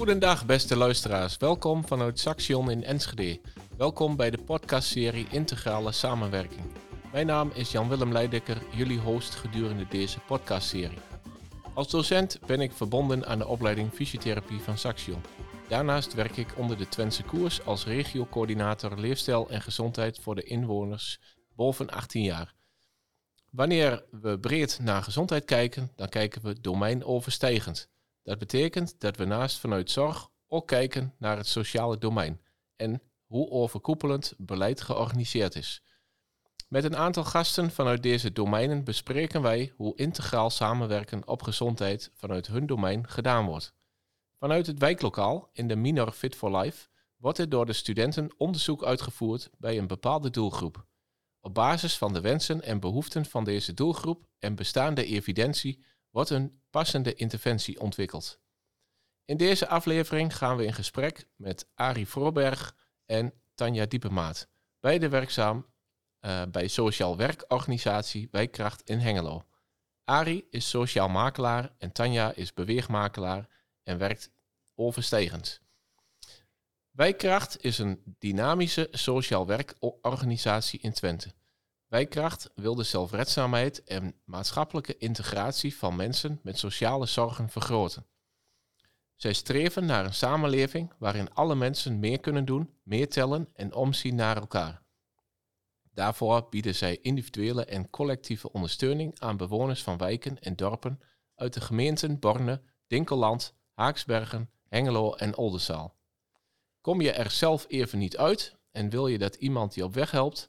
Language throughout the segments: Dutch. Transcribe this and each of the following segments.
Goedendag beste luisteraars, welkom vanuit Saxion in Enschede. Welkom bij de podcastserie Integrale Samenwerking. Mijn naam is Jan-Willem Leidekker, jullie host gedurende deze podcastserie. Als docent ben ik verbonden aan de opleiding Fysiotherapie van Saxion. Daarnaast werk ik onder de Twentse Koers als regiocoördinator leefstijl en gezondheid voor de inwoners boven 18 jaar. Wanneer we breed naar gezondheid kijken, dan kijken we domeinoverstijgend. Dat betekent dat we naast vanuit zorg ook kijken naar het sociale domein en hoe overkoepelend beleid georganiseerd is. Met een aantal gasten vanuit deze domeinen bespreken wij hoe integraal samenwerken op gezondheid vanuit hun domein gedaan wordt. Vanuit het wijklokaal in de Minor Fit4Life wordt er door de studenten onderzoek uitgevoerd bij een bepaalde doelgroep. Op basis van de wensen en behoeften van deze doelgroep en bestaande evidentie wordt een passende interventie ontwikkeld. In deze aflevering gaan we in gesprek met Arie Fröberg en Tanja Diepenmaat, beide werkzaam bij sociaal werkorganisatie Wijkracht in Hengelo. Arie is sociaal makelaar en Tanja is beweegmakelaar en werkt overstijgend. Wijkracht is een dynamische sociaal werkorganisatie in Twente. Wijkracht wil de zelfredzaamheid en maatschappelijke integratie van mensen met sociale zorgen vergroten. Zij streven naar een samenleving waarin alle mensen meer kunnen doen, meer tellen en omzien naar elkaar. Daarvoor bieden zij individuele en collectieve ondersteuning aan bewoners van wijken en dorpen uit de gemeenten Borne, Dinkelland, Haaksbergen, Hengelo en Oldenzaal. Kom je er zelf even niet uit en wil je dat iemand je op weg helpt?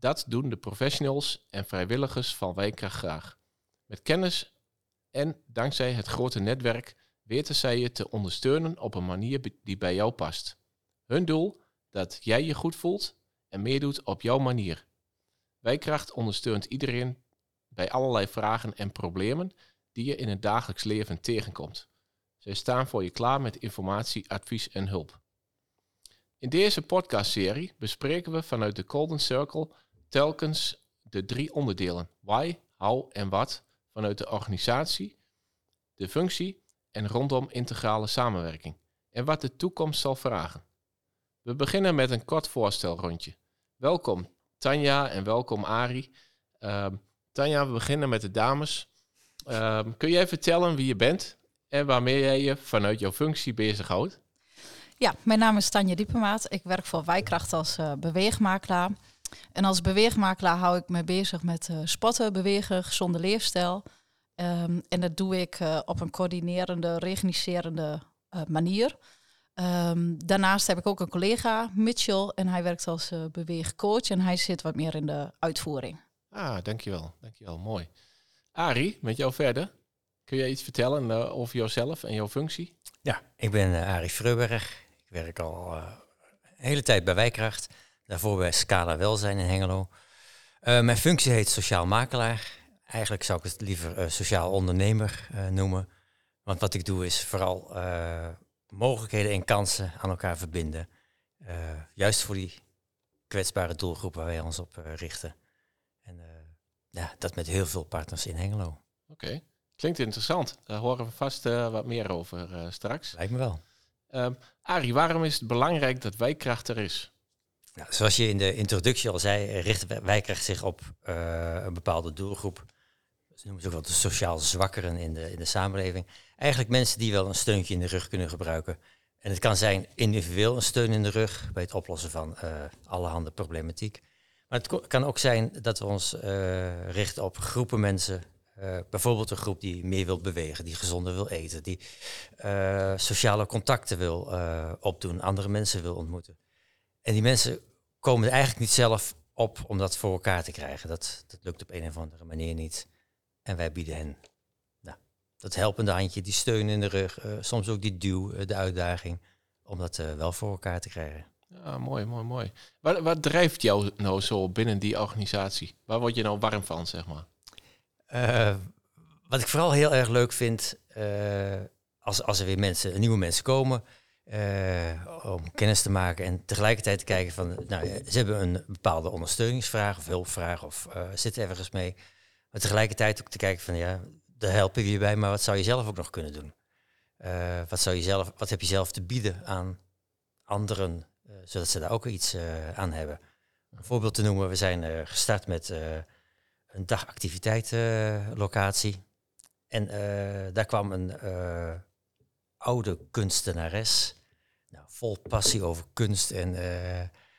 Dat doen de professionals en vrijwilligers van Wijkracht graag. Met kennis en dankzij het grote netwerk weten zij je te ondersteunen op een manier die bij jou past. Hun doel dat jij je goed voelt en meer doet op jouw manier. Wijkracht ondersteunt iedereen bij allerlei vragen en problemen die je in het dagelijks leven tegenkomt. Zij staan voor je klaar met informatie, advies en hulp. In deze podcastserie bespreken we vanuit de Golden Circle telkens de 3 onderdelen: why, how en wat vanuit de organisatie, de functie en rondom integrale samenwerking en wat de toekomst zal vragen. We beginnen met een kort voorstelrondje. Welkom Tanja en welkom Arie. Tanja, we beginnen met de dames. Kun jij vertellen wie je bent en waarmee jij je vanuit jouw functie bezighoudt? Ja, mijn naam is Tanja Diepenmaat. Ik werk voor Wijkracht als beweegmakelaar. En als beweegmakelaar hou ik me bezig met sporten, bewegen, gezonde leefstijl. En dat doe ik op een coördinerende, reorganiserende manier. Daarnaast heb ik ook een collega, Mitchell, en hij werkt als beweegcoach. En hij zit wat meer in de uitvoering. Ah, dankjewel, mooi. Arie, met jou verder. Kun je iets vertellen over jouzelf en jouw functie? Ja, ik ben Arie Fröberg. Ik werk al een hele tijd bij Wijkracht. Daarvoor bij Scala Welzijn in Hengelo. Mijn functie heet sociaal makelaar. Eigenlijk zou ik het liever sociaal ondernemer noemen. Want wat ik doe is vooral mogelijkheden en kansen aan elkaar verbinden. Juist voor die kwetsbare doelgroep waar wij ons op richten. En dat met heel veel partners in Hengelo. Oké. Klinkt interessant. Daar horen we vast wat meer over straks. Lijkt me wel. Arie, waarom is het belangrijk dat Wijkracht er is? Nou, zoals je in de introductie al zei, richt Wijkracht zich op een bepaalde doelgroep. Ze noemen ze ook wel de sociaal zwakkeren in de samenleving. Eigenlijk mensen die wel een steuntje in de rug kunnen gebruiken. En het kan zijn individueel een steun in de rug bij het oplossen van allerhande problematiek. Maar het kan ook zijn dat we ons richten op groepen mensen. Bijvoorbeeld een groep die meer wil bewegen, die gezonder wil eten, die sociale contacten wil opdoen, andere mensen wil ontmoeten. En die mensen komen er eigenlijk niet zelf op om dat voor elkaar te krijgen. Dat lukt op een of andere manier niet. En wij bieden hen dat helpende handje, die steun in de rug, soms ook die duw, de uitdaging, om dat wel voor elkaar te krijgen. Ja, mooi. Wat drijft jou nou zo binnen die organisatie? Waar word je nou warm van, zeg maar? Wat ik vooral heel erg leuk vind, als er weer nieuwe mensen komen, om kennis te maken en tegelijkertijd te kijken van, ze hebben een bepaalde ondersteuningsvraag of hulpvraag of zitten ergens mee. Maar tegelijkertijd ook te kijken van, daar helpen we je bij, maar wat zou je zelf ook nog kunnen doen? Wat heb je zelf te bieden aan anderen, zodat ze daar ook iets aan hebben. Een voorbeeld te noemen, we zijn gestart met een dagactiviteitenlocatie. En daar kwam een oude kunstenares, vol passie over kunst en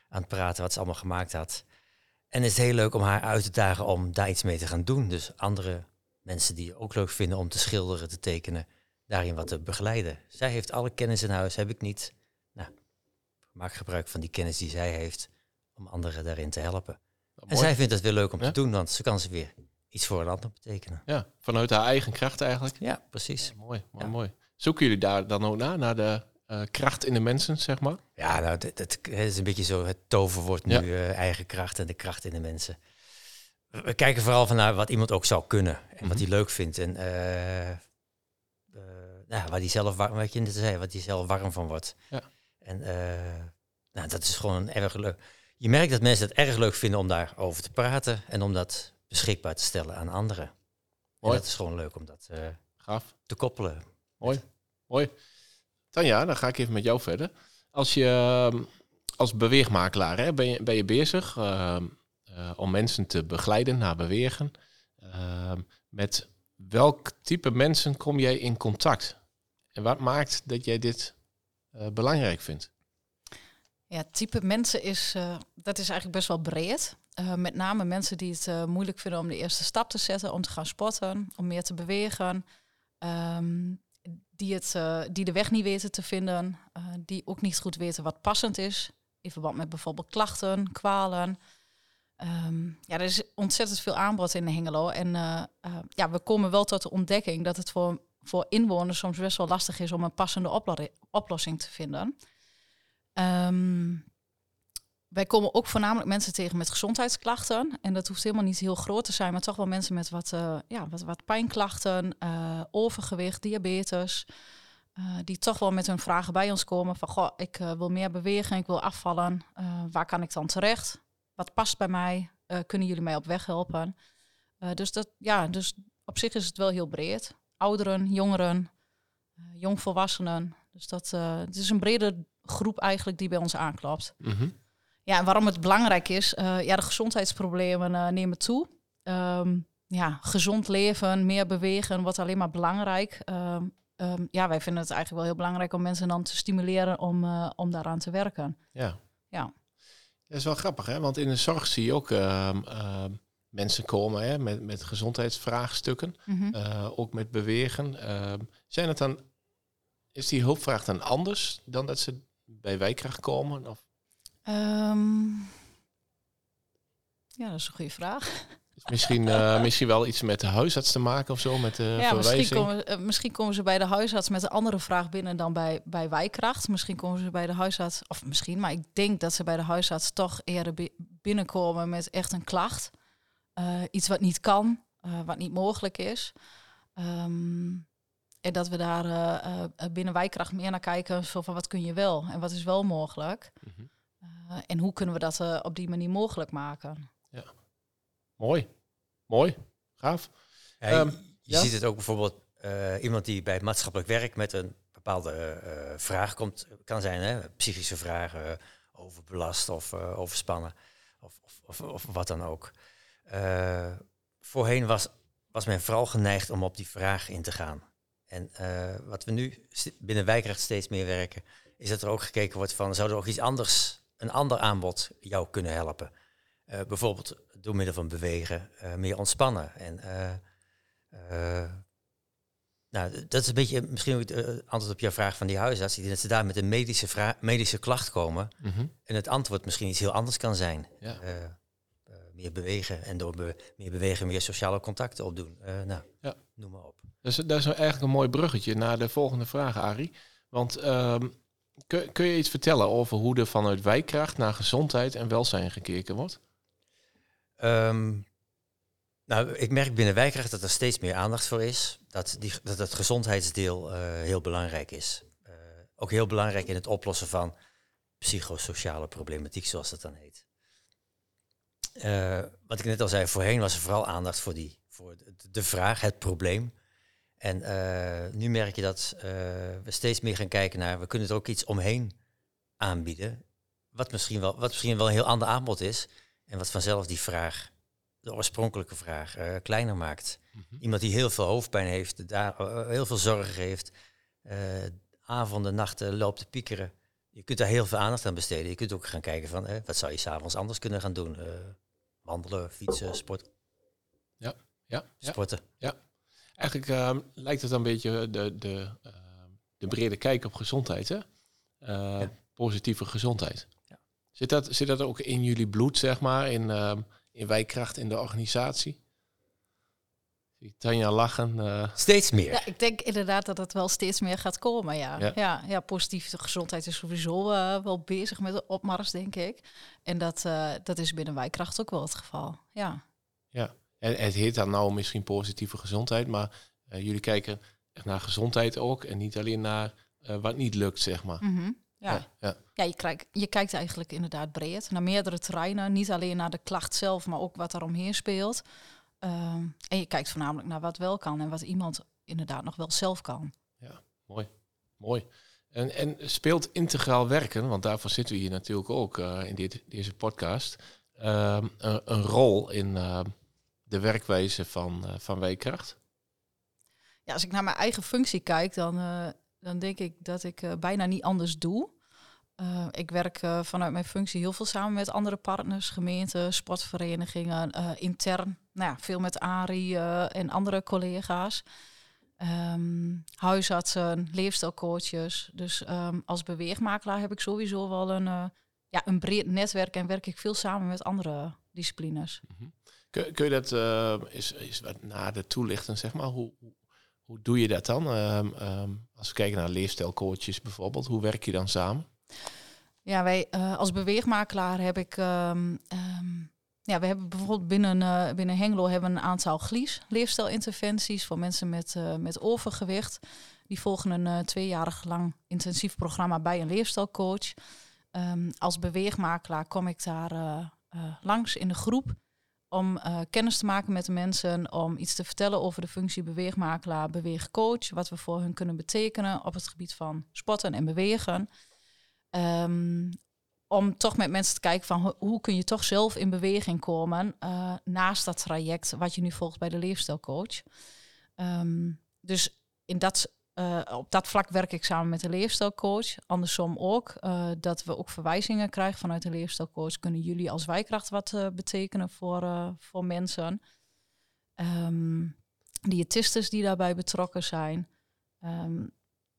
aan het praten wat ze allemaal gemaakt had. En het is heel leuk om haar uit te dagen om daar iets mee te gaan doen. Dus andere mensen die het ook leuk vinden om te schilderen, te tekenen, daarin wat te begeleiden. Zij heeft alle kennis in huis, heb ik niet. Maak gebruik van die kennis die zij heeft om anderen daarin te helpen. En zij vindt het weer leuk om te doen, want ze kan ze weer iets voor een ander betekenen. Ja, vanuit haar eigen kracht eigenlijk. Ja, precies. Ja, mooi. Zoeken jullie daar dan ook naar de kracht in de mensen, zeg maar? Ja, dat is een beetje zo het toverwoord nu, eigen kracht en de kracht in de mensen. We kijken vooral van naar wat iemand ook zou kunnen en wat hij leuk vindt. En wat hij zelf warm van wordt. Ja. En dat is gewoon erg leuk. Je merkt dat mensen het erg leuk vinden om daarover te praten en om dat beschikbaar te stellen aan anderen. Mooi. En dat is gewoon leuk om dat te koppelen. Mooi. Tanja, dan ga ik even met jou verder. Als je als beweegmakelaar ben je bezig om mensen te begeleiden naar bewegen. Met welk type mensen kom jij in contact? En wat maakt dat jij dit belangrijk vindt? Ja, type mensen dat is eigenlijk best wel breed. Met name mensen die het moeilijk vinden om de eerste stap te zetten, om te gaan sporten, om meer te bewegen. Die de weg niet weten te vinden, die ook niet goed weten wat passend is, in verband met bijvoorbeeld klachten, kwalen. Er is ontzettend veel aanbod in Hengelo. En we komen wel tot de ontdekking dat het voor inwoners soms best wel lastig is om een passende oplossing te vinden. Wij komen ook voornamelijk mensen tegen met gezondheidsklachten. En dat hoeft helemaal niet heel groot te zijn, maar toch wel mensen met wat pijnklachten, overgewicht, diabetes. Die toch wel met hun vragen bij ons komen van, goh, ik wil meer bewegen, ik wil afvallen. Waar kan ik dan terecht? Wat past bij mij? Kunnen jullie mij op weg helpen? Dus op zich is het wel heel breed. Ouderen, jongeren, jongvolwassenen. Dus het is een brede groep eigenlijk die bij ons aanklopt. Mm-hmm. Ja, en waarom het belangrijk is, de gezondheidsproblemen nemen toe. Gezond leven, meer bewegen wordt alleen maar belangrijk. Wij vinden het eigenlijk wel heel belangrijk om mensen dan te stimuleren om daaraan te werken. Ja. Dat is wel grappig, hè? Want in de zorg zie je ook mensen komen met gezondheidsvraagstukken, mm-hmm. Ook met bewegen. Is die hulpvraag dan anders dan dat ze bij Wijkracht komen? Of? Dat is een goede vraag. Misschien wel iets met de huisarts te maken of zo, met de verwijzing. Misschien komen ze bij de huisarts met een andere vraag binnen dan bij Wijkracht. Misschien komen ze bij de huisarts, maar ik denk dat ze bij de huisarts toch eerder binnenkomen met echt een klacht. Iets wat niet kan, wat niet mogelijk is. En dat we daar binnen Wijkracht meer naar kijken, zo van wat kun je wel en wat is wel mogelijk. Mm-hmm. En hoe kunnen we dat op die manier mogelijk maken. Ja. Mooi, gaaf. Ja, je ziet het ook bijvoorbeeld, iemand die bij maatschappelijk werk met een bepaalde vraag komt, kan zijn, hè? Psychische vragen, overbelast of overspannen, of wat dan ook. Voorheen was men vooral geneigd om op die vraag in te gaan. En wat we nu binnen Wijkracht steeds meer werken, is dat er ook gekeken wordt van, zou er ook iets anders, een ander aanbod jou kunnen helpen? Bijvoorbeeld door middel van bewegen, meer ontspannen. En dat is een beetje misschien ook het antwoord op jouw vraag van die huisarts. Ik denk dat ze daar met een medische klacht komen. Mm-hmm. En het antwoord misschien iets heel anders kan zijn. Ja. Meer bewegen en door meer bewegen meer sociale contacten opdoen. Noem maar op. Dus dat is eigenlijk een mooi bruggetje naar de volgende vraag, Arie. Want kun je iets vertellen over hoe er vanuit Wijkracht naar gezondheid en welzijn gekeken wordt? Ik merk binnen Wijkracht dat er steeds meer aandacht voor is. Dat het gezondheidsdeel heel belangrijk is. Ook heel belangrijk in het oplossen van psychosociale problematiek, zoals dat dan heet. Wat ik net al zei, voorheen was er vooral aandacht voor de vraag, het probleem. En nu merk je dat we steeds meer gaan kijken naar... we kunnen er ook iets omheen aanbieden. Wat misschien wel een heel ander aanbod is. En wat vanzelf die vraag, de oorspronkelijke vraag, kleiner maakt. Mm-hmm. Iemand die heel veel hoofdpijn heeft, heel veel zorgen heeft... avonden, nachten loopt te piekeren. Je kunt daar heel veel aandacht aan besteden. Je kunt ook gaan kijken van, wat zou je 's avonds anders kunnen gaan doen? Wandelen, fietsen, sporten. Ja. Sporten. Ja. Eigenlijk lijkt het een beetje de brede kijk op gezondheid, hè? Positieve gezondheid. Ja. Zit dat ook in jullie bloed, zeg maar, in Wijkracht, in de organisatie? Tanja lachen. Steeds meer. Ja, ik denk inderdaad dat dat wel steeds meer gaat komen, ja. Ja, positieve gezondheid is sowieso wel bezig met de opmars, denk ik. En dat is binnen Wijkracht ook wel het geval, ja. Ja, en het heet dan nou misschien positieve gezondheid, maar jullie kijken echt naar gezondheid ook en niet alleen naar wat niet lukt, zeg maar. Mm-hmm. Ja, je kijkt eigenlijk inderdaad breed naar meerdere terreinen, niet alleen naar de klacht zelf, maar ook wat daaromheen speelt. En je kijkt voornamelijk naar wat wel kan en wat iemand inderdaad nog wel zelf kan. Ja, mooi. En speelt integraal werken, want daarvoor zitten we hier natuurlijk ook in deze podcast, een rol in de werkwijze van Wijkracht? Ja, als ik naar mijn eigen functie kijk, dan denk ik dat ik bijna niet anders doe. Ik werk vanuit mijn functie heel veel samen met andere partners, gemeenten, sportverenigingen, intern. Nou ja, veel met Arie en andere collega's. Huisartsen, leefstijlcoaches. Dus als beweegmakelaar heb ik sowieso wel een breed netwerk en werk ik veel samen met andere disciplines. Mm-hmm. Kun je dat is wat nader toelichten, zeg maar? Hoe doe je dat dan? Als we kijken naar leefstijlcoaches bijvoorbeeld, hoe werk je dan samen? Ja, wij als beweegmakelaar heb ik... we hebben bijvoorbeeld binnen Hengelo hebben een aantal Glies leefstijlinterventies voor mensen met overgewicht. Die volgen een 2-jarig lang intensief programma bij een leefstijlcoach. Als beweegmakelaar kom ik daar langs in de groep om kennis te maken met de mensen, om iets te vertellen over de functie beweegmakelaar, beweegcoach, wat we voor hun kunnen betekenen op het gebied van sporten en bewegen. Om toch met mensen te kijken van hoe kun je toch zelf in beweging komen naast dat traject wat je nu volgt bij de leefstijlcoach. Dus op dat vlak werk ik samen met de leefstijlcoach. Andersom ook, dat we ook verwijzingen krijgen vanuit de leefstijlcoach. Kunnen jullie als Wijkracht wat betekenen voor mensen? Diëtisten die daarbij betrokken zijn.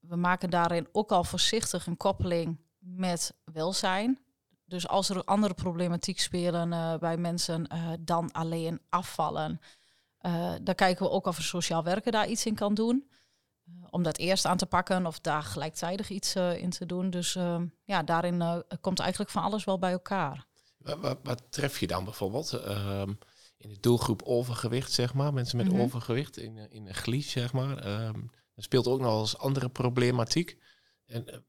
We maken daarin ook al voorzichtig een koppeling met welzijn. Dus als er andere problematiek spelen bij mensen dan alleen afvallen, dan kijken we ook of een sociaal werker daar iets in kan doen. Om dat eerst aan te pakken of daar gelijktijdig iets in te doen. Dus daarin komt eigenlijk van alles wel bij elkaar. Wat tref je dan bijvoorbeeld? In de doelgroep overgewicht, zeg maar. Mensen met mm-hmm. overgewicht in een Glies, zeg maar. Dat speelt ook nog als andere problematiek. En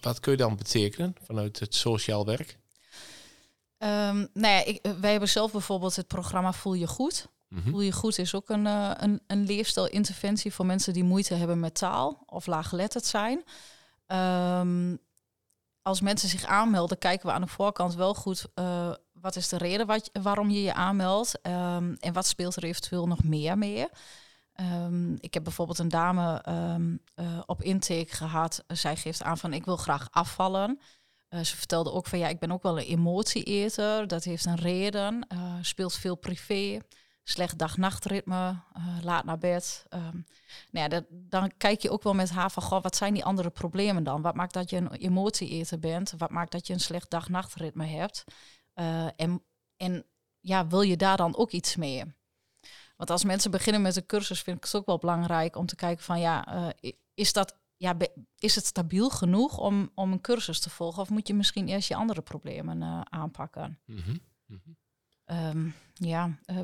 wat kun je dan betekenen vanuit het sociaal werk? Wij hebben zelf bijvoorbeeld het programma Voel je Goed. Mm-hmm. Voel je Goed is ook een leefstijlinterventie voor mensen die moeite hebben met taal of laaggeletterd zijn. Als mensen zich aanmelden, kijken we aan de voorkant wel goed wat is de reden waarom je je aanmeldt en wat speelt er eventueel nog meer mee. Ik heb bijvoorbeeld een dame op intake gehad. Zij geeft aan van ik wil graag afvallen. Ze vertelde ook van ja, ik ben ook wel een emotieeter. Dat heeft een reden. Speelt veel privé. Slecht dag-nachtritme. Laat naar bed. Dan kijk je ook wel met haar van goh, wat zijn die andere problemen dan? Wat maakt dat je een emotieeter bent? Wat maakt dat je een slecht dag-nachtritme hebt? En wil je daar dan ook iets mee? Want als mensen beginnen met een cursus vind ik het ook wel belangrijk om te kijken van is het stabiel genoeg om een cursus te volgen? Of moet je misschien eerst je andere problemen aanpakken? Mm-hmm. Mm-hmm.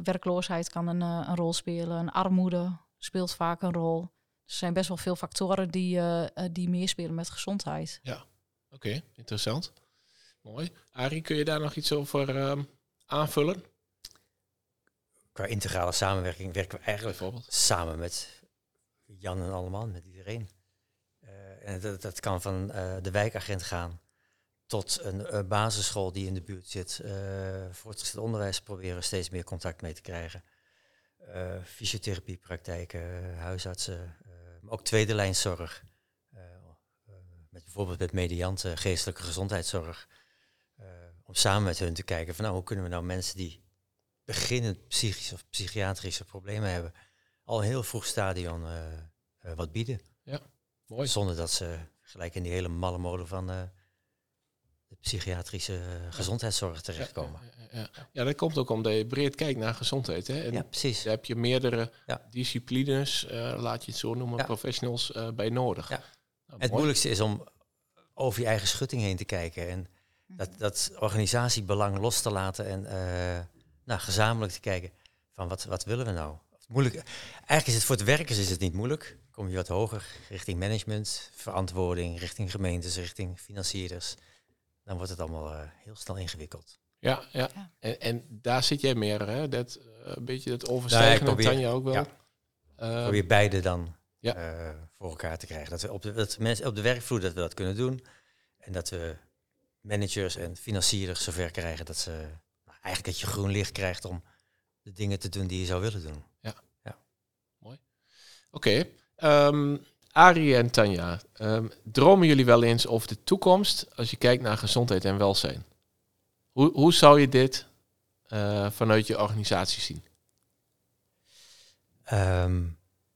Werkloosheid kan een rol spelen. Armoede speelt vaak een rol. Er zijn best wel veel factoren die meespelen met gezondheid. Ja, oké, interessant. Mooi. Arie, kun je daar nog iets over aanvullen? Qua integrale samenwerking werken we eigenlijk samen met Jan en allemaal, met iedereen. En dat kan van de wijkagent gaan tot een basisschool die in de buurt zit. Voortgezet onderwijs proberen steeds meer contact mee te krijgen. Fysiotherapiepraktijken, huisartsen, maar ook tweede lijnzorg. Met bijvoorbeeld met medianten, geestelijke gezondheidszorg. Om samen met hun te kijken van hoe kunnen we nou mensen die beginnend psychische of psychiatrische problemen hebben, al een heel vroeg stadion wat bieden. Ja, mooi. Zonder dat ze gelijk in die hele malle molen van de psychiatrische gezondheidszorg terechtkomen. Ja, dat komt ook omdat je breed kijkt naar gezondheid. Hè? En ja, precies. Daar heb je meerdere disciplines, laat je het zo noemen, professionals bij nodig. Ja. Nou, het moeilijkste is om over je eigen schutting heen te kijken en dat organisatiebelang los te laten en gezamenlijk te kijken van wat willen we nou? Moeilijk. Eigenlijk is het voor de werkers is het niet moeilijk. Kom je wat hoger richting management, verantwoording, richting gemeentes, richting financierders. Dan wordt het allemaal heel snel ingewikkeld. Ja. En daar zit jij meer, hè? Dat een beetje dat overstijgen en Tanja ook wel. Ja. Probeer beide dan voor elkaar te krijgen. Dat we dat mensen op de werkvloer dat we dat kunnen doen. En dat we managers en financierders zover krijgen dat ze dat je groen licht krijgt om de dingen te doen die je zou willen doen. Ja. Mooi. Oké. Arie en Tanja, dromen jullie wel eens over de toekomst als je kijkt naar gezondheid en welzijn? Hoe zou je dit vanuit je organisatie zien?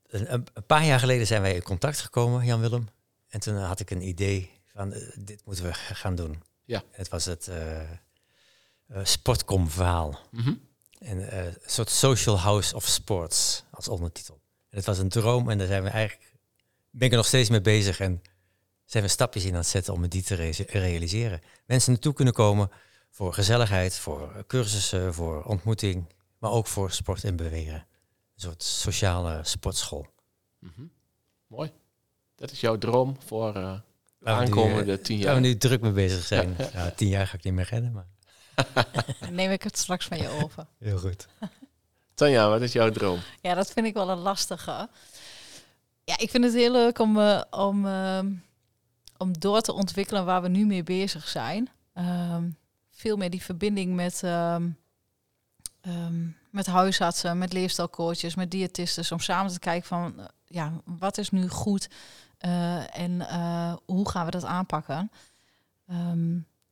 Een paar jaar geleden zijn wij in contact gekomen, Jan-Willem. En toen had ik een idee van dit moeten we gaan doen. Ja. Het was het Sportcom-verhaal. Mm-hmm. En een soort Social House of Sports als ondertitel. En het was een droom en daar zijn we ben ik er nog steeds mee bezig. En zijn we stapjes in aan het zetten om die te realiseren. Mensen naartoe kunnen komen voor gezelligheid, voor cursussen, voor ontmoeting. Maar ook voor sport en bewegen. Een soort sociale sportschool. Mm-hmm. Mooi. Dat is jouw droom voor de aankomende 10 jaar. Waar we nu druk mee bezig zijn. Ja. 10 jaar ga ik niet meer redden, maar dan neem ik het straks van je over. Heel goed. Tanja, wat is jouw droom? Ja, dat vind ik wel een lastige. Ja, ik vind het heel leuk om door te ontwikkelen waar we nu mee bezig zijn. Veel meer die verbinding met huisartsen, met leefstijlcoaches, met diëtisten. Om samen te kijken van wat is nu goed en hoe gaan we dat aanpakken.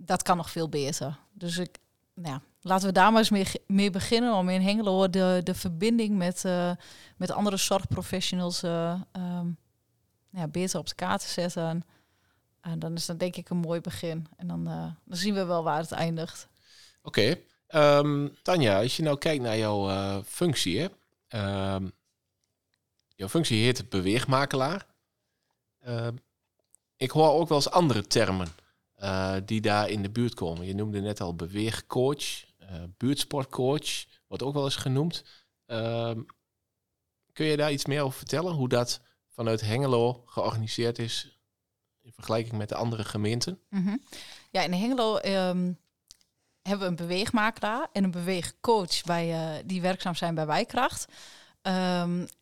Dat kan nog veel beter. Dus laten we daar maar eens mee beginnen om in Hengelo de verbinding met andere zorgprofessionals beter op de kaart te zetten. En dan is dat denk ik een mooi begin. En dan zien we wel waar het eindigt. Oké. Tanja, als je nou kijkt naar jouw functie. Hè? Jouw functie heet beweegmakelaar. Ik hoor ook wel eens andere termen die daar in de buurt komen. Je noemde net al beweegcoach, buurtsportcoach, wordt ook wel eens genoemd. Kun je daar iets meer over vertellen? Hoe dat vanuit Hengelo georganiseerd is in vergelijking met de andere gemeenten? Mm-hmm. Ja, in Hengelo hebben we een beweegmakelaar en een beweegcoach die werkzaam zijn bij Wijkracht.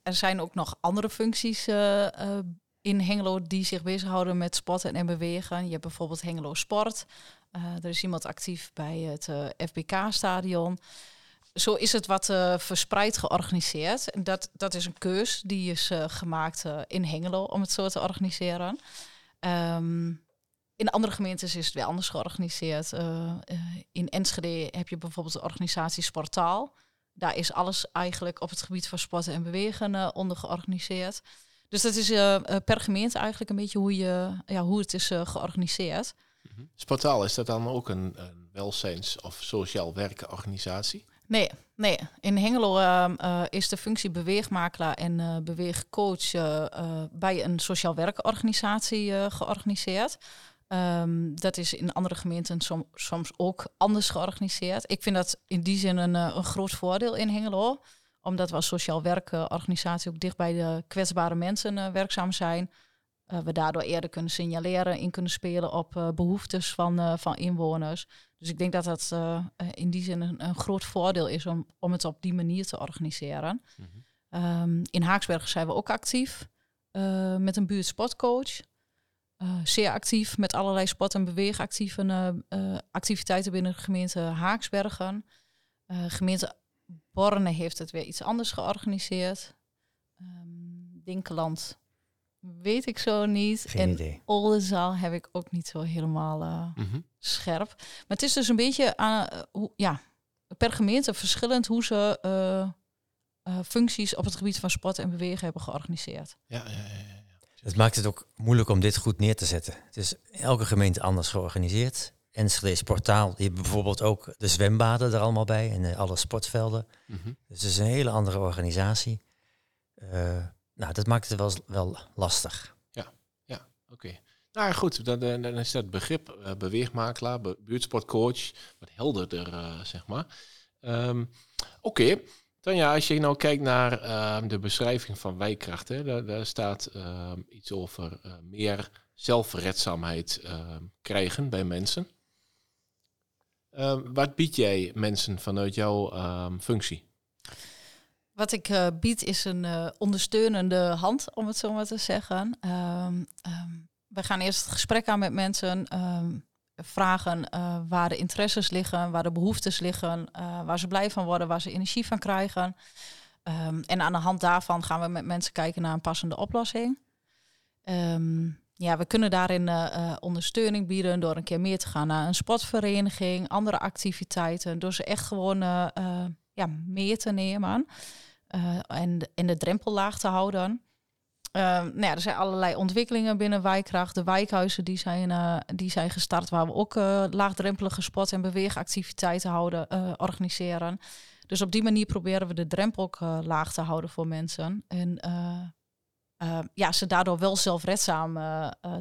Er zijn ook nog andere functies in Hengelo die zich bezighouden met sporten en bewegen. Je hebt bijvoorbeeld Hengelo Sport. Er is iemand actief bij het FBK-stadion. Zo is het wat verspreid georganiseerd. En dat is een keus die is gemaakt in Hengelo om het zo te organiseren. In andere gemeentes is het weer anders georganiseerd. In Enschede heb je bijvoorbeeld de organisatie Sportaal. Daar is alles eigenlijk op het gebied van sporten en bewegen onder georganiseerd. Dus dat is per gemeente eigenlijk een beetje hoe het is georganiseerd. Mm-hmm. Sportaal, is dat dan ook een welzijns- of sociaal werkenorganisatie? Nee. In Hengelo is de functie beweegmakelaar en beweegcoach bij een sociaal werkenorganisatie georganiseerd. Dat is in andere gemeenten soms ook anders georganiseerd. Ik vind dat in die zin een groot voordeel in Hengelo, omdat we als sociaal werkorganisatie ook dicht bij de kwetsbare mensen werkzaam zijn. We daardoor eerder kunnen signaleren, in kunnen spelen op behoeftes van inwoners. Dus ik denk dat dat in die zin een groot voordeel is om het op die manier te organiseren. Mm-hmm. In Haaksbergen zijn we ook actief. met een buurtsportcoach. Zeer actief met allerlei sport- en beweegactieve activiteiten binnen de gemeente Haaksbergen. Gemeente Borne heeft het weer iets anders georganiseerd. Dinkelland weet ik zo niet. Geen idee. Oldenzaal heb ik ook niet zo helemaal scherp. Maar het is dus een beetje per gemeente verschillend hoe ze functies op het gebied van sport en bewegen hebben georganiseerd. Ja. Het maakt het ook moeilijk om dit goed neer te zetten. Het is elke gemeente anders georganiseerd. Enschede Sportaal, die hebben bijvoorbeeld ook de zwembaden er allemaal bij en alle sportvelden. Mm-hmm. Dus het is een hele andere organisatie. Dat maakt het wel lastig. Ja, oké. Nou goed, dan is dat begrip beweegmakelaar, buurtsportcoach, wat helderder, zeg maar. Oké. Tanja, als je nou kijkt naar de beschrijving van Wijkracht, hè, daar staat iets over meer zelfredzaamheid krijgen bij mensen. Wat bied jij mensen vanuit jouw functie? Wat ik bied is een ondersteunende hand, om het zo maar te zeggen. We gaan eerst het gesprek aan met mensen, vragen waar de interesses liggen, waar de behoeftes liggen, waar ze blij van worden, waar ze energie van krijgen. En aan de hand daarvan gaan we met mensen kijken naar een passende oplossing. We kunnen daarin ondersteuning bieden door een keer meer te gaan naar een sportvereniging, andere activiteiten, door ze echt gewoon meer te nemen en de drempel laag te houden. Er zijn allerlei ontwikkelingen binnen Wijkracht. De wijkhuizen die zijn gestart, waar we ook laagdrempelige sport- en beweegactiviteiten organiseren. Dus op die manier proberen we de drempel ook laag te houden voor mensen. En ze daardoor wel zelfredzaam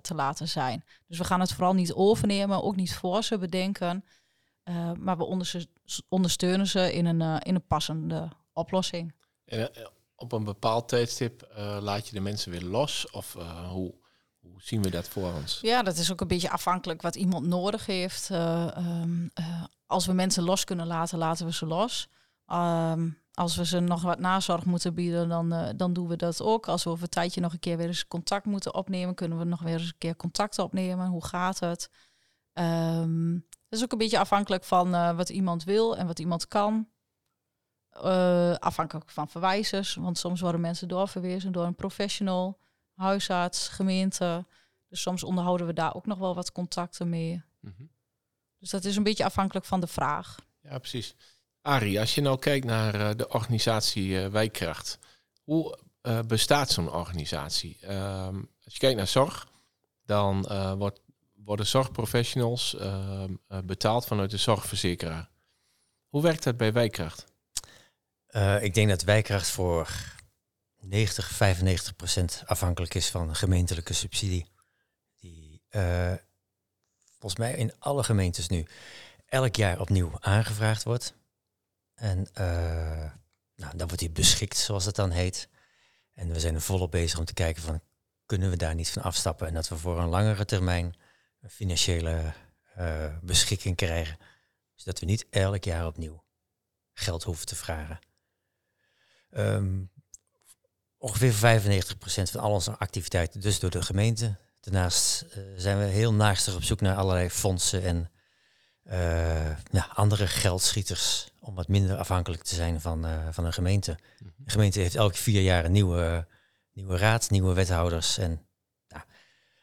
te laten zijn. Dus we gaan het vooral niet overnemen, ook niet voor ze bedenken. Maar we ondersteunen ze in een passende oplossing. Ja. Op een bepaald tijdstip laat je de mensen weer los? Of hoe zien we dat voor ons? Ja, dat is ook een beetje afhankelijk wat iemand nodig heeft. Als we mensen los kunnen laten, laten we ze los. Als we ze nog wat nazorg moeten bieden, dan doen we dat ook. Als we over een tijdje nog een keer weer eens contact moeten opnemen, kunnen we nog weer eens een keer contact opnemen. Hoe gaat het? Dat is ook een beetje afhankelijk van wat iemand wil en wat iemand kan. Afhankelijk van verwijzers, want soms worden mensen doorverwezen door een professional, huisarts, gemeente. Dus soms onderhouden we daar ook nog wel wat contacten mee. Mm-hmm. Dus dat is een beetje afhankelijk van de vraag. Ja, precies. Arie, als je nou kijkt naar de organisatie Wijkracht, hoe bestaat zo'n organisatie? Als je kijkt naar zorg, dan worden zorgprofessionals betaald vanuit de zorgverzekeraar. Hoe werkt dat bij Wijkracht? Ik denk dat Wijkracht voor 90-95% afhankelijk is van gemeentelijke subsidie. Die volgens mij in alle gemeentes nu elk jaar opnieuw aangevraagd wordt. En dan wordt die beschikt, zoals het dan heet. En we zijn er volop bezig om te kijken van, kunnen we daar niet van afstappen? En dat we voor een langere termijn een financiële beschikking krijgen. Zodat we niet elk jaar opnieuw geld hoeven te vragen. Ongeveer 95% van al onze activiteiten dus door de gemeente. Daarnaast zijn we heel naastig op zoek naar allerlei fondsen en andere geldschieters om wat minder afhankelijk te zijn van een gemeente. Mm-hmm. De gemeente heeft elke 4 jaar een nieuwe raad, nieuwe wethouders. En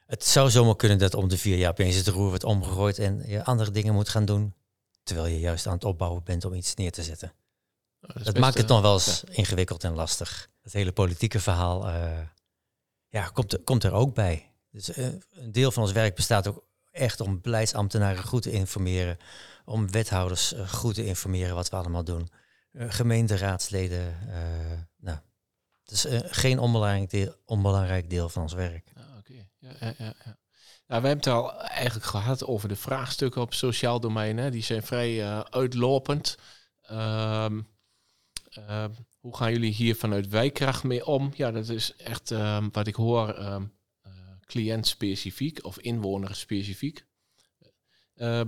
het zou zomaar kunnen dat om de 4 jaar opeens het roer wordt omgegooid en je andere dingen moet gaan doen, terwijl je juist aan het opbouwen bent om iets neer te zetten. Dat maakt het nog wel eens ingewikkeld en lastig. Het hele politieke verhaal komt er ook bij. Dus een deel van ons werk bestaat ook echt om beleidsambtenaren goed te informeren. Om wethouders goed te informeren wat we allemaal doen. Gemeenteraadsleden. Het is geen onbelangrijk deel van ons werk. Oké. Ja. Nou, we hebben het al eigenlijk gehad over de vraagstukken op sociaal domein. Hè. Die zijn vrij uitlopend. Hoe gaan jullie hier vanuit Wijkracht mee om? Ja, dat is echt wat ik hoor, cliëntspecifiek of inwonerspecifiek.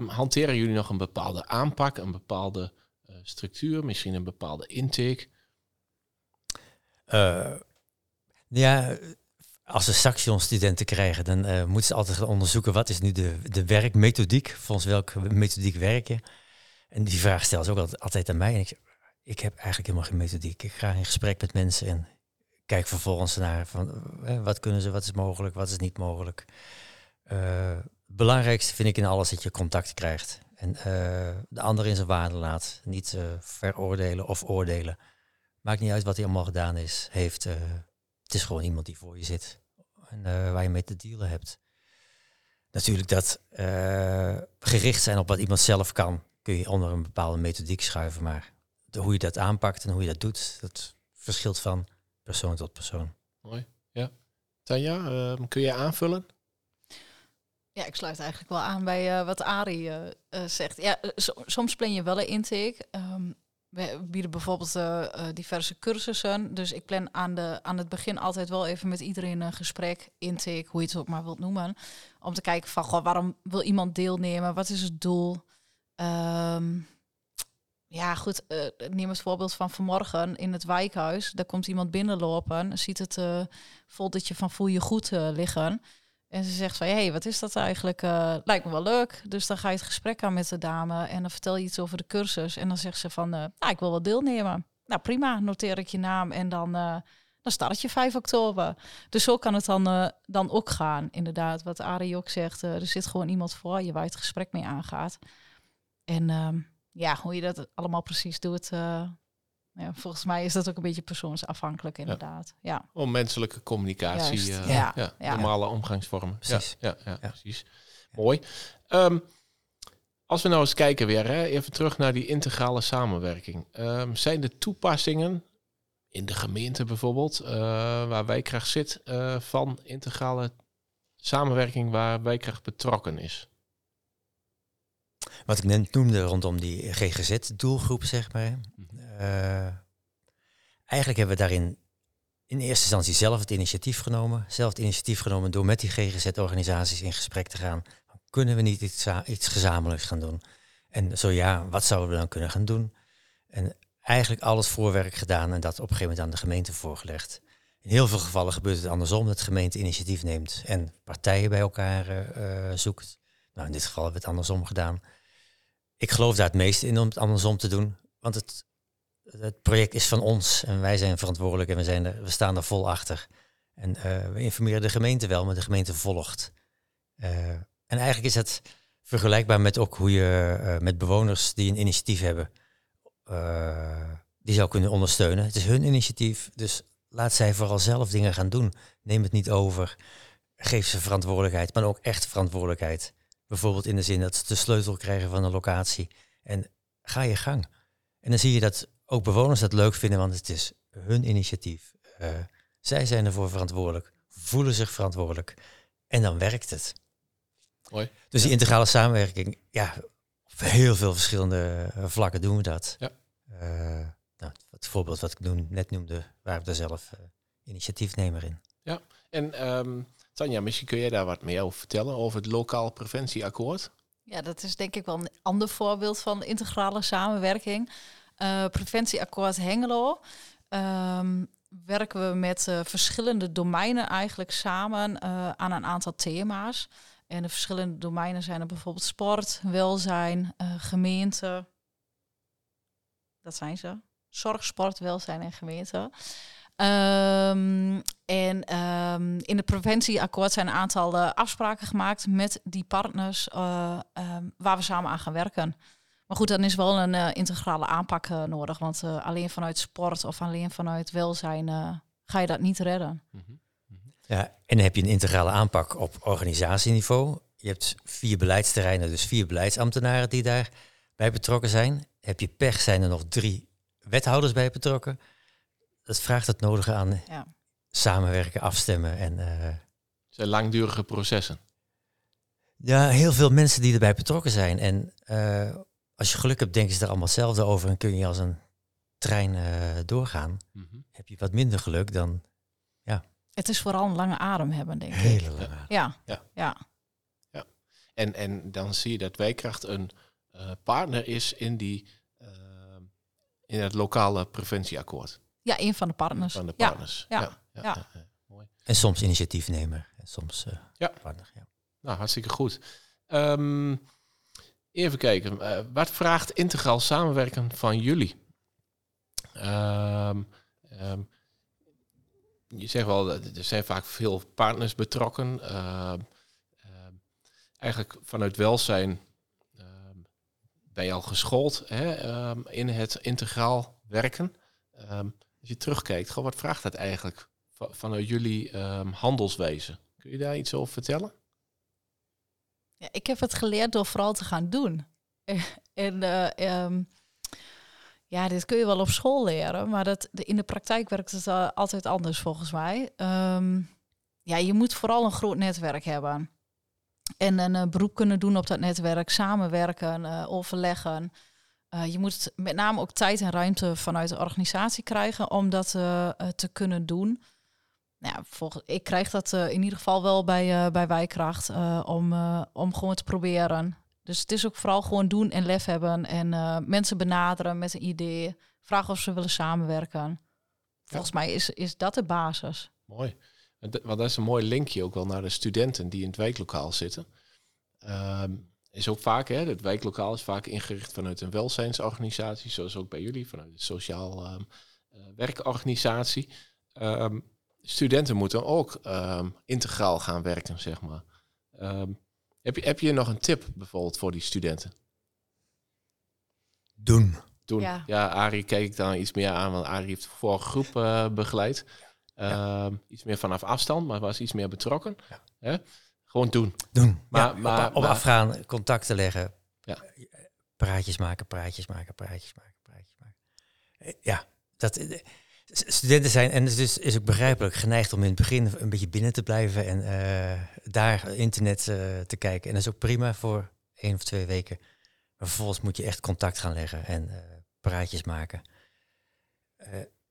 Hanteren jullie nog een bepaalde aanpak, een bepaalde structuur, misschien een bepaalde intake? Als ze Saxion-studenten krijgen, dan moeten ze altijd gaan onderzoeken wat is nu de werkmethodiek, volgens welke methodiek werk je. En die vraag stellen ze ook altijd aan mij. En ik heb eigenlijk helemaal geen methodiek. Ik ga in gesprek met mensen en kijk vervolgens naar van, wat kunnen ze, wat is mogelijk, wat is niet mogelijk. Belangrijkste vind ik in alles dat je contact krijgt. En de ander in zijn waarde laat. Niet veroordelen of oordelen. Maakt niet uit wat hij allemaal gedaan heeft. Het is gewoon iemand die voor je zit. En waar je mee te dealen hebt. Natuurlijk dat gericht zijn op wat iemand zelf kan. Kun je onder een bepaalde methodiek schuiven. Maar hoe je dat aanpakt en hoe je dat doet. Dat verschilt van persoon tot persoon. Mooi, ja. Tanja, kun je aanvullen? Ja, ik sluit eigenlijk wel aan bij wat Arie zegt. Ja, soms plan je wel een intake. We bieden bijvoorbeeld diverse cursussen. Dus ik plan aan het begin altijd wel even met iedereen een gesprek, intake, hoe je het ook maar wilt noemen. Om te kijken van, goh, waarom wil iemand deelnemen? Wat is het doel? Ja, goed. Neem het voorbeeld van vanmorgen in het wijkhuis. Daar komt iemand binnenlopen, ziet het foldertje van Voel je Goed liggen. En ze zegt van, hey, wat is dat eigenlijk? Lijkt me wel leuk. Dus dan ga je het gesprek aan met de dame en dan vertel je iets over de cursus. En dan zegt ze van, ik wil wel deelnemen. Nou, prima, noteer ik je naam en dan start je 5 oktober. Dus zo kan het dan ook gaan, inderdaad. Wat Arie ook zegt, er zit gewoon iemand voor je waar je het gesprek mee aangaat. En hoe je dat allemaal precies doet... volgens mij is dat ook een beetje persoonsafhankelijk, inderdaad. Ja. Om menselijke communicatie, normale omgangsvormen. Precies. Ja, precies. Ja. Mooi. Als we nou eens kijken weer, even terug naar die integrale samenwerking. Zijn de toepassingen in de gemeente bijvoorbeeld, waar Wijkracht zit, van integrale samenwerking waar Wijkracht betrokken is? Wat ik net noemde rondom die GGZ-doelgroep, zeg maar. Eigenlijk hebben we daarin in eerste instantie zelf het initiatief genomen. Door met die GGZ-organisaties in gesprek te gaan. Kunnen we niet iets gezamenlijks gaan doen? En zo ja, wat zouden we dan kunnen gaan doen? En eigenlijk al het voorwerk gedaan en dat op een gegeven moment aan de gemeente voorgelegd. In heel veel gevallen gebeurt het andersom, dat de gemeente initiatief neemt en partijen bij elkaar zoekt. Nou, in dit geval hebben we het andersom gedaan. Ik geloof daar het meeste in om het andersom te doen. Want het project is van ons en wij zijn verantwoordelijk en we staan er vol achter. En we informeren de gemeente wel, maar de gemeente volgt. En eigenlijk is dat vergelijkbaar met ook hoe je met bewoners die een initiatief hebben, die zou kunnen ondersteunen. Het is hun initiatief, dus laat zij vooral zelf dingen gaan doen. Neem het niet over, geef ze verantwoordelijkheid, maar ook echt verantwoordelijkheid. Bijvoorbeeld in de zin dat ze de sleutel krijgen van een locatie. En ga je gang. En dan zie je dat ook bewoners dat leuk vinden, want het is hun initiatief. Zij zijn ervoor verantwoordelijk, voelen zich verantwoordelijk. En dan werkt het. Mooi. Dus die integrale samenwerking, op heel veel verschillende vlakken doen we dat. Ja. Het voorbeeld wat ik net noemde, waren we daar zelf initiatiefnemer in. Ja, en... Tanja, misschien kun jij daar wat meer over vertellen, over het lokaal preventieakkoord. Ja, dat is denk ik wel een ander voorbeeld van integrale samenwerking. Preventieakkoord Hengelo. Werken we met verschillende domeinen eigenlijk samen aan een aantal thema's. En de verschillende domeinen zijn er bijvoorbeeld sport, welzijn, gemeente. Dat zijn ze. Zorg, sport, welzijn en gemeente. In het preventieakkoord zijn een aantal afspraken gemaakt met die partners waar we samen aan gaan werken. Maar goed, dan is wel een integrale aanpak nodig, want alleen vanuit sport of alleen vanuit welzijn ga je dat niet redden. Mm-hmm. Mm-hmm. Ja, en dan heb je een integrale aanpak op organisatieniveau. Je hebt 4 beleidsterreinen, dus 4 beleidsambtenaren die daarbij betrokken zijn. Heb je pech, zijn er nog 3 wethouders bij betrokken. Dat vraagt het nodige aan samenwerken, afstemmen. Het zijn langdurige processen. Ja, heel veel mensen die erbij betrokken zijn. En als je geluk hebt, denken ze er allemaal hetzelfde over en kun je als een trein doorgaan. Mm-hmm. Heb je wat minder geluk dan, Het is vooral een lange adem hebben, denk ik. Hele lange adem. Ja. En dan zie je dat Wijkracht een partner is in het lokale preventieakkoord. Ja, een van de partners. Ja. Mooi. En soms initiatiefnemer. En soms partner. Ja. Nou, hartstikke goed. Even kijken. Wat vraagt integraal samenwerken van jullie? Je zegt wel, er zijn vaak veel partners betrokken. Eigenlijk vanuit welzijn ben je al geschoold in het integraal werken. Als je terugkijkt, gewoon wat vraagt dat eigenlijk vanuit jullie handelswezen? Kun je daar iets over vertellen? Ja, ik heb het geleerd door vooral te gaan doen. Ja, dit kun je wel op school leren, maar in de praktijk werkt het altijd anders volgens mij. Ja, je moet vooral een groot netwerk hebben. En een beroep kunnen doen op dat netwerk, samenwerken, overleggen. Je moet met name ook tijd en ruimte vanuit de organisatie krijgen om dat te kunnen doen. Nou, ik krijg dat in ieder geval wel bij Wijkracht om gewoon te proberen. Dus het is ook vooral gewoon doen en lef hebben en mensen benaderen met een idee. Vragen of ze willen samenwerken. Volgens mij is dat de basis. Mooi. Want dat is een mooi linkje ook wel naar de studenten die in het wijklokaal zitten. Is ook vaak, het wijklokaal is vaak ingericht vanuit een welzijnsorganisatie. Zoals ook bij jullie, vanuit de sociaal werkorganisatie. Studenten moeten ook integraal gaan werken, zeg maar. Heb je nog een tip bijvoorbeeld voor die studenten? Doen. Ja, Arie kijk ik dan iets meer aan, want Arie heeft de vorige groep begeleid. Iets meer vanaf afstand, maar was iets meer betrokken. Ja. Gewoon doen. Maar op afgaan, contacten leggen. Ja. Praatjes maken. Ja, dat... Studenten zijn, en dus is ook begrijpelijk, geneigd om in het begin een beetje binnen te blijven en daar internet te kijken. En dat is ook prima voor 1 of 2 weken. Maar vervolgens moet je echt contact gaan leggen en praatjes maken.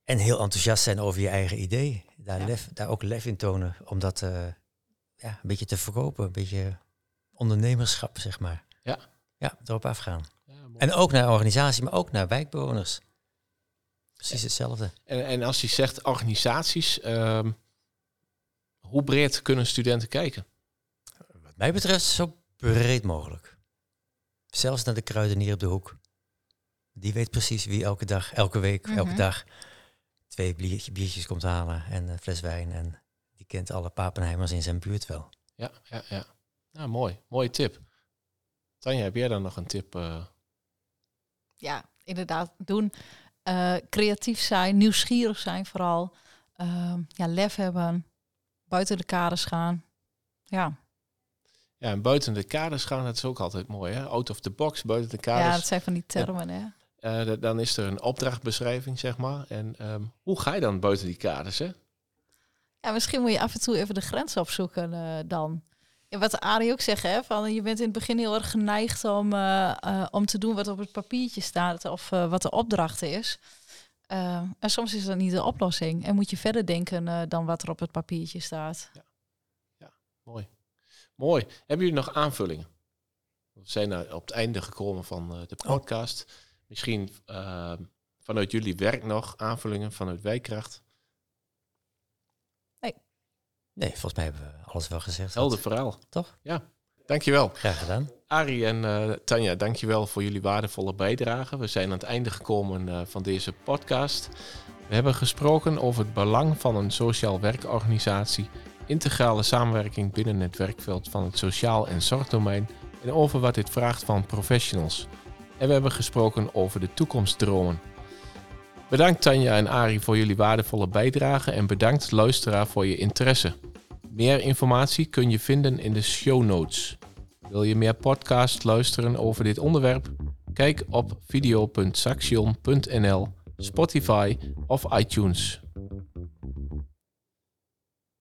En heel enthousiast zijn over je eigen idee. Daar ook lef in tonen, om dat een beetje te verkopen. Een beetje ondernemerschap, zeg maar. Ja, erop afgaan. Ja, en ook naar organisatie, maar ook naar wijkbewoners. Precies hetzelfde. En als je zegt organisaties, hoe breed kunnen studenten kijken? Wat mij betreft zo breed mogelijk. Zelfs naar de kruidenier op de hoek. Die weet precies wie elke dag, elke week, elke dag 2 biertjes komt halen en een fles wijn. En die kent alle Papenheimers in zijn buurt wel. Ja. Nou, mooi. Mooie tip. Tanja, heb jij dan nog een tip? Ja, inderdaad. Doen. Creatief zijn, nieuwsgierig zijn vooral. Lef hebben. Buiten de kaders gaan. Ja. Ja, en buiten de kaders gaan, dat is ook altijd mooi. Hè? Out of the box, buiten de kaders. Ja, dat zijn van die termen. Ja. Hè? Dan is er een opdrachtbeschrijving, zeg maar. En hoe ga je dan buiten die kaders, hè? Ja, misschien moet je af en toe even de grens opzoeken dan. En wat Arie ook zegt, hè, van je bent in het begin heel erg geneigd om te doen wat op het papiertje staat of wat de opdracht is. En soms is dat niet de oplossing. En moet je verder denken dan wat er op het papiertje staat. Ja, mooi. Hebben jullie nog aanvullingen? We zijn op het einde gekomen van de podcast. Misschien vanuit jullie werk nog aanvullingen vanuit Wijkracht. Nee, volgens mij hebben we alles wel gezegd. Helder verhaal. Toch? Ja, dankjewel. Graag gedaan. Arie en Tanja, dankjewel voor jullie waardevolle bijdrage. We zijn aan het einde gekomen van deze podcast. We hebben gesproken over het belang van een sociaal werkorganisatie, integrale samenwerking binnen het werkveld van het sociaal en zorgdomein en over wat dit vraagt van professionals. En we hebben gesproken over de toekomstdromen. Bedankt Tanja en Arie voor jullie waardevolle bijdrage en bedankt luisteraar voor je interesse. Meer informatie kun je vinden in de show notes. Wil je meer podcasts luisteren over dit onderwerp? Kijk op video.saxion.nl, Spotify of iTunes.